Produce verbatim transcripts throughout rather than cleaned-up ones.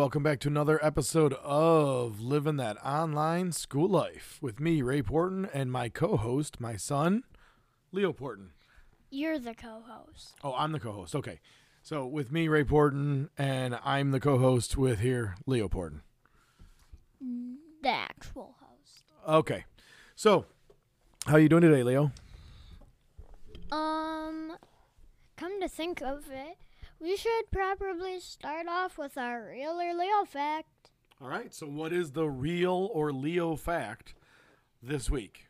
Welcome back to another episode of Living That Online School Life with me, Ray Porton, and my co-host, my son, Leo Porton. You're the co-host. Oh, I'm the co-host. Okay. So with me, Ray Porton, and I'm the co-host with here, Leo Porton. The actual host. Okay. So how are you doing today, Leo? Um, come to think of it, we should probably start off with our real or Leo fact. All right. So what is the real or Leo fact this week?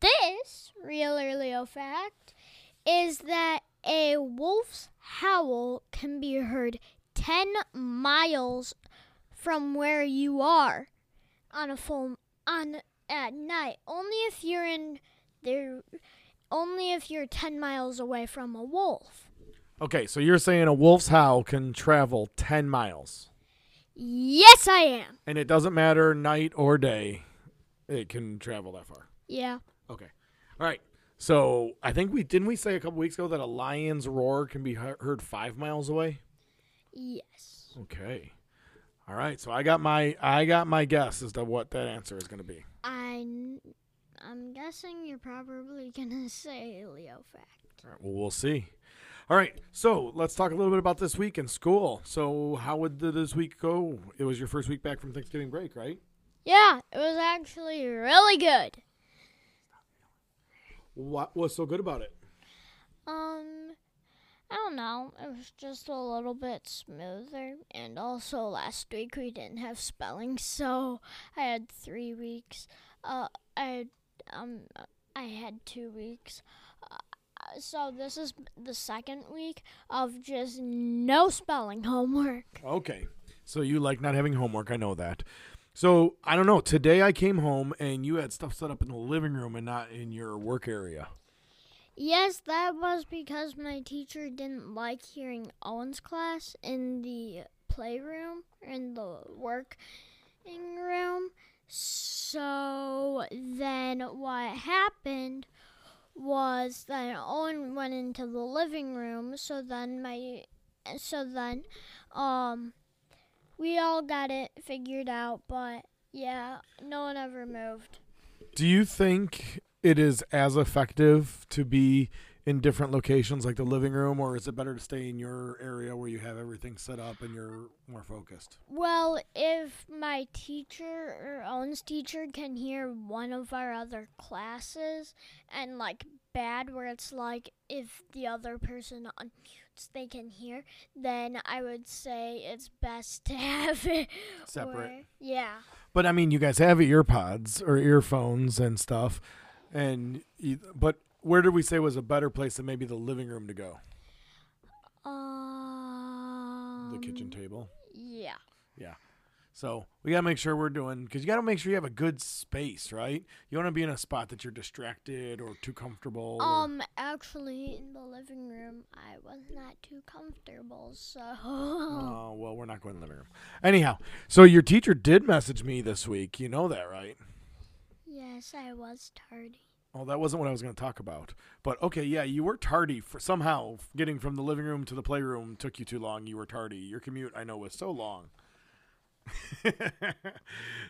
This real or Leo fact is that a wolf's howl can be heard ten miles from where you are on a full on at night. Only if you're in there, only if you're ten miles away from a wolf. Okay, so you're saying a wolf's howl can travel ten miles. Yes, I am. And it doesn't matter night or day. It can travel that far. Yeah. Okay. All right. So I think we, didn't we say a couple weeks ago that a lion's roar can be heard five miles away? Yes. Okay. All right. So I got my, I got my guess as to what that answer is going to be. I, I'm guessing you're probably going to say Leo fact. All right. Well, we'll see. All right, so let's talk a little bit about this week in school. So how would the, this week go? It was your first week back from Thanksgiving break, right? Yeah, it was actually really good. What was so good about it? Um, I don't know. It was just a little bit smoother. And also last week we didn't have spelling, so I had three weeks. Uh, I, um, I had two weeks. Uh, So this is the second week of just no spelling homework. Okay. So you like not having homework. I know that. So I don't know. Today I came home and you had stuff set up in the living room and not in your work area. Yes, that was because my teacher didn't like hearing Owen's class in the playroom, in the working room. So then what happened was that Owen went into the living room, so then my, so then, um, we all got it figured out, but yeah, no one ever moved. Do you think it is as effective to be in different locations like the living room, or is it better to stay in your area where you have everything set up and you're more focused? Well, if my teacher or Owen's teacher can hear one of our other classes and like bad where it's like if the other person unmutes they can hear, then I would say it's best to have it separate. Or, yeah. But I mean, you guys have earpods or earphones and stuff, and but where did we say was a better place than maybe the living room to go? Um, the kitchen table? Yeah. Yeah. So we got to make sure we're doing, because you got to make sure you have a good space, right? You want to be in a spot that you're distracted or too comfortable. Um, or, actually, in the living room, I was not too comfortable, so. Oh, uh, well, we're not going to the living room. Anyhow, so your teacher did message me this week. You know that, right? Yes, I was tardy. Oh, that wasn't what I was going to talk about. But, okay, yeah, you were tardy. For somehow, getting from the living room to the playroom took you too long. You were tardy. Your commute, I know, was so long.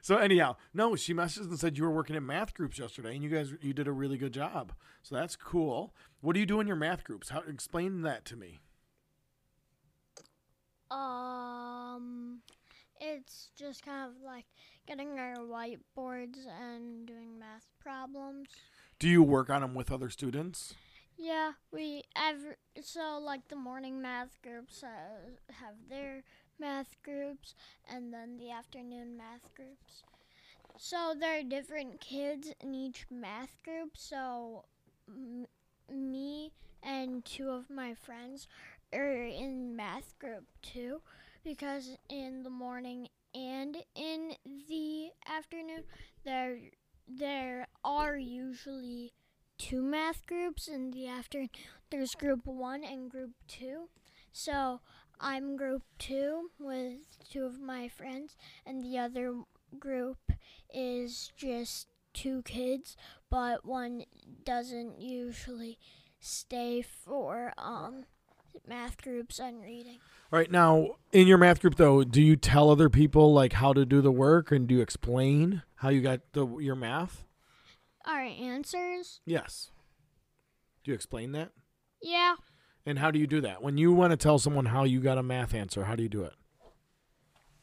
So, anyhow, no, she messaged and said you were working in math groups yesterday, and you guys you did a really good job. So that's cool. What do you do in your math groups? How, explain that to me. Um, it's just kind of like getting our whiteboards and doing math problems. Do you work on them with other students? Yeah, we every, so like the morning math groups uh, have their math groups, and then the afternoon math groups. So there are different kids in each math group. So m- me and two of my friends are in math group two, because in the morning and in the afternoon there. There are usually two math groups in the afternoon. There's group one and group two. So I'm group two with two of my friends, and the other group is just two kids, but one doesn't usually stay for um math groups and reading. All right. Now, in your math group, though, do you tell other people, like, how to do the work, and do you explain how you got the, your math? Our answers? Yes. Do you explain that? Yeah. And how do you do that? When you want to tell someone how you got a math answer, how do you do it?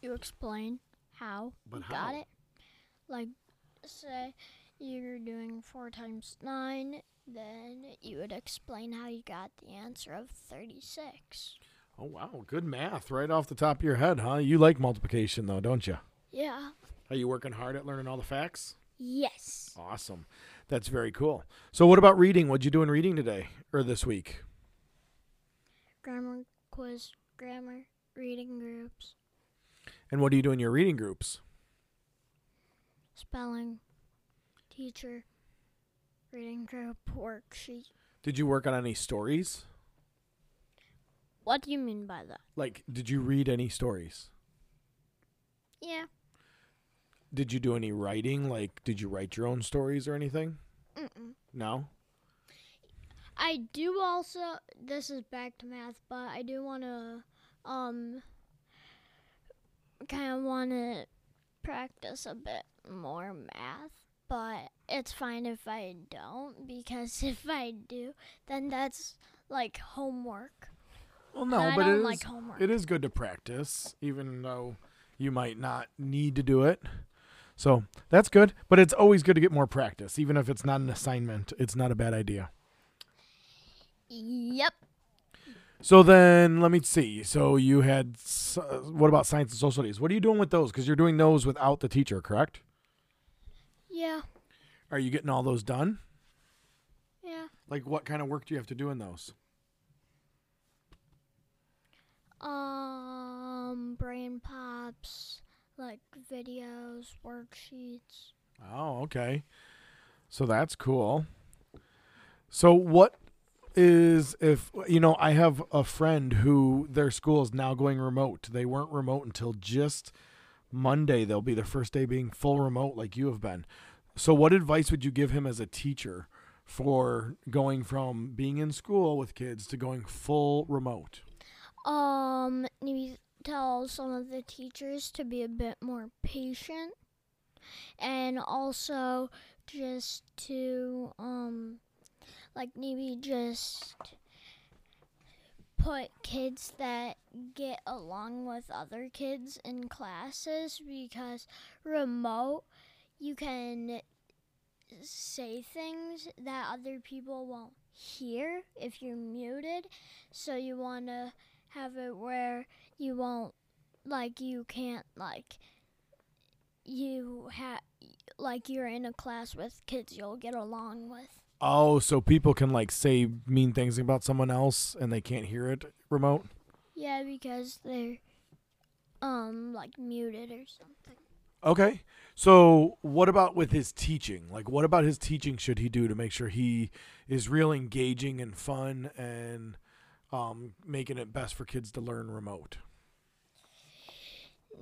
You explain how but you how? got it. Like, say you're doing four times nine, then you would explain how you got the answer of thirty-six. Oh, wow. Good math right off the top of your head, huh? You like multiplication, though, don't you? Yeah. Are you working hard at learning all the facts? Yes. Awesome. That's very cool. So what about reading? What'd you do in reading today or this week? Grammar quiz, grammar, reading groups. And what do you do in your reading groups? Spelling, teacher, reading group, worksheet. Did you work on any stories? What do you mean by that? Like, did you read any stories? Yeah. Did you do any writing? Like, did you write your own stories or anything? Mm-mm. No? I do also, this is back to math, but I do want to, um, kind of want to practice a bit more math, but it's fine if I don't, because if I do, then that's, like, homework. Well, no, but it is, like, it is good to practice, even though you might not need to do it. So that's good, but it's always good to get more practice. Even if it's not an assignment, it's not a bad idea. Yep. So then let me see. So you had, uh, what about science and social studies? What are you doing with those? Because you're doing those without the teacher, correct? Yeah. Are you getting all those done? Yeah. Like, what kind of work do you have to do in those? Um, brain pops, like videos, worksheets. Oh, okay. So that's cool. So what is, if, you know, I have a friend who their school is now going remote. They weren't remote until just Monday. They'll be their first day being full remote like you have been. So what advice would you give him as a teacher for going from being in school with kids to going full remote? Um, you tell some of the teachers to be a bit more patient, and also just to, um, like, maybe just put kids that get along with other kids in classes, because remote, you can say things that other people won't hear if you're muted, so you want to have it where you won't, like, you can't, like, you have, like, you're in a class with kids you'll get along with. Oh, so people can, like, say mean things about someone else and they can't hear it remote? Yeah, because they're, um, like, muted or something. Okay. So what about with his teaching? Like, what about his teaching should he do to make sure he is real engaging and fun and Um, making it best for kids to learn remote?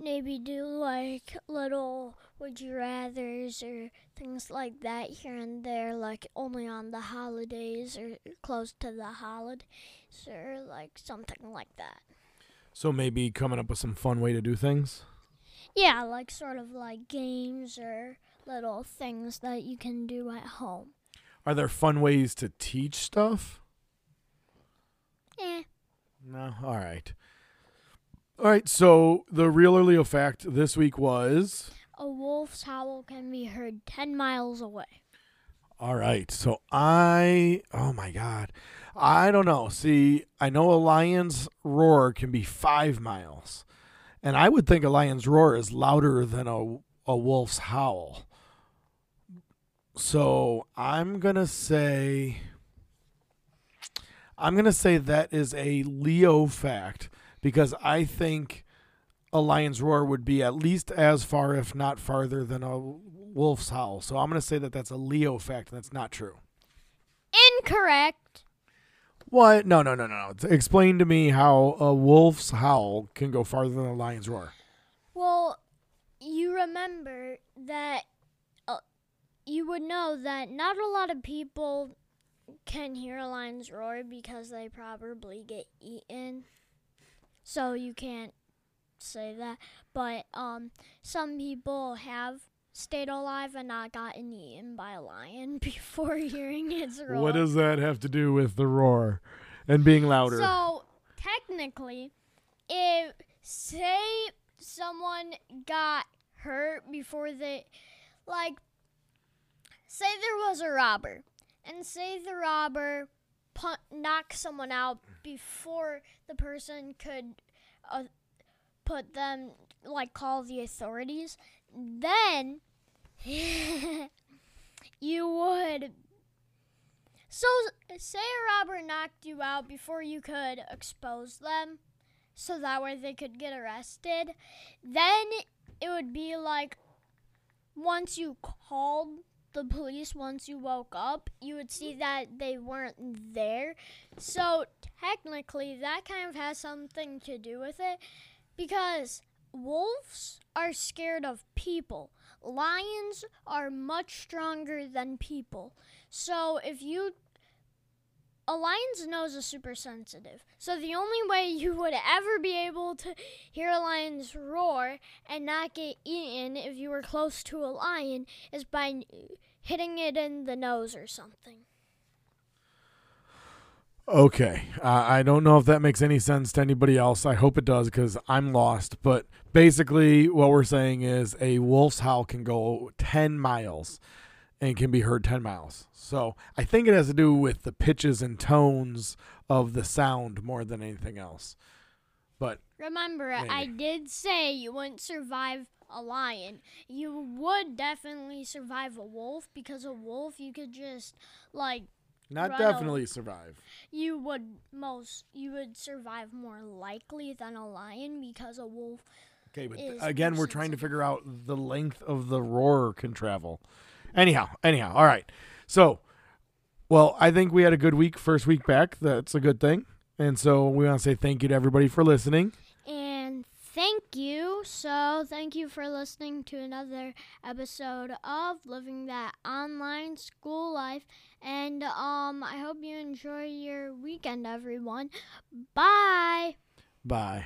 Maybe do, like, little would you rathers or things like that here and there, like only on the holidays or close to the holidays or, like, something like that. So maybe coming up with some fun way to do things? Yeah, like sort of like games or little things that you can do at home. Are there fun ways to teach stuff? Eh. No, all right. All right, so the real or Leo fact this week was? A wolf's howl can be heard ten miles away. All right, so I, oh my God, I don't know. See, I know a lion's roar can be five miles, and I would think a lion's roar is louder than a, a wolf's howl. So I'm going to say... I'm going to say that is a Leo fact, because I think a lion's roar would be at least as far, if not farther, than a wolf's howl. So I'm going to say that that's a Leo fact, and that's not true. Incorrect. What? No, no, no, no. Explain to me how a wolf's howl can go farther than a lion's roar. Well, you remember that uh, you would know that not a lot of people can hear a lion's roar because they probably get eaten. So you can't say that. But um, some people have stayed alive and not gotten eaten by a lion before hearing its roar. What does that have to do with the roar and being louder? So technically, if say someone got hurt before they, like, say there was a robber, and say the robber pun knocked someone out before the person could uh, put them, like, call the authorities, then you would, so say a robber knocked you out before you could expose them, so that way they could get arrested, then it would be like, once you called the police, once you woke up, you would see that they weren't there. So technically, that kind of has something to do with it, because wolves are scared of people. Lions are much stronger than people. So if you, a lion's nose is super sensitive. So the only way you would ever be able to hear a lion's roar and not get eaten if you were close to a lion is by hitting it in the nose or something. Okay. Uh, I don't know if that makes any sense to anybody else. I hope it does, because I'm lost. But basically what we're saying is a wolf's howl can go ten miles. And can be heard ten miles. So I think it has to do with the pitches and tones of the sound more than anything else. But remember, maybe. I did say you wouldn't survive a lion. You would definitely survive a wolf, because a wolf, you could just, like, not definitely survive. You would most you would survive more likely than a lion, because a wolf. Okay, but is again, we're trying to figure out the length of the roar can travel. Anyhow, anyhow, all right. So, well, I think we had a good week, first week back. That's a good thing. And so we want to say thank you to everybody for listening. And thank you. So thank you for listening to another episode of Living That Online School Life. And um, I hope you enjoy your weekend, everyone. Bye. Bye.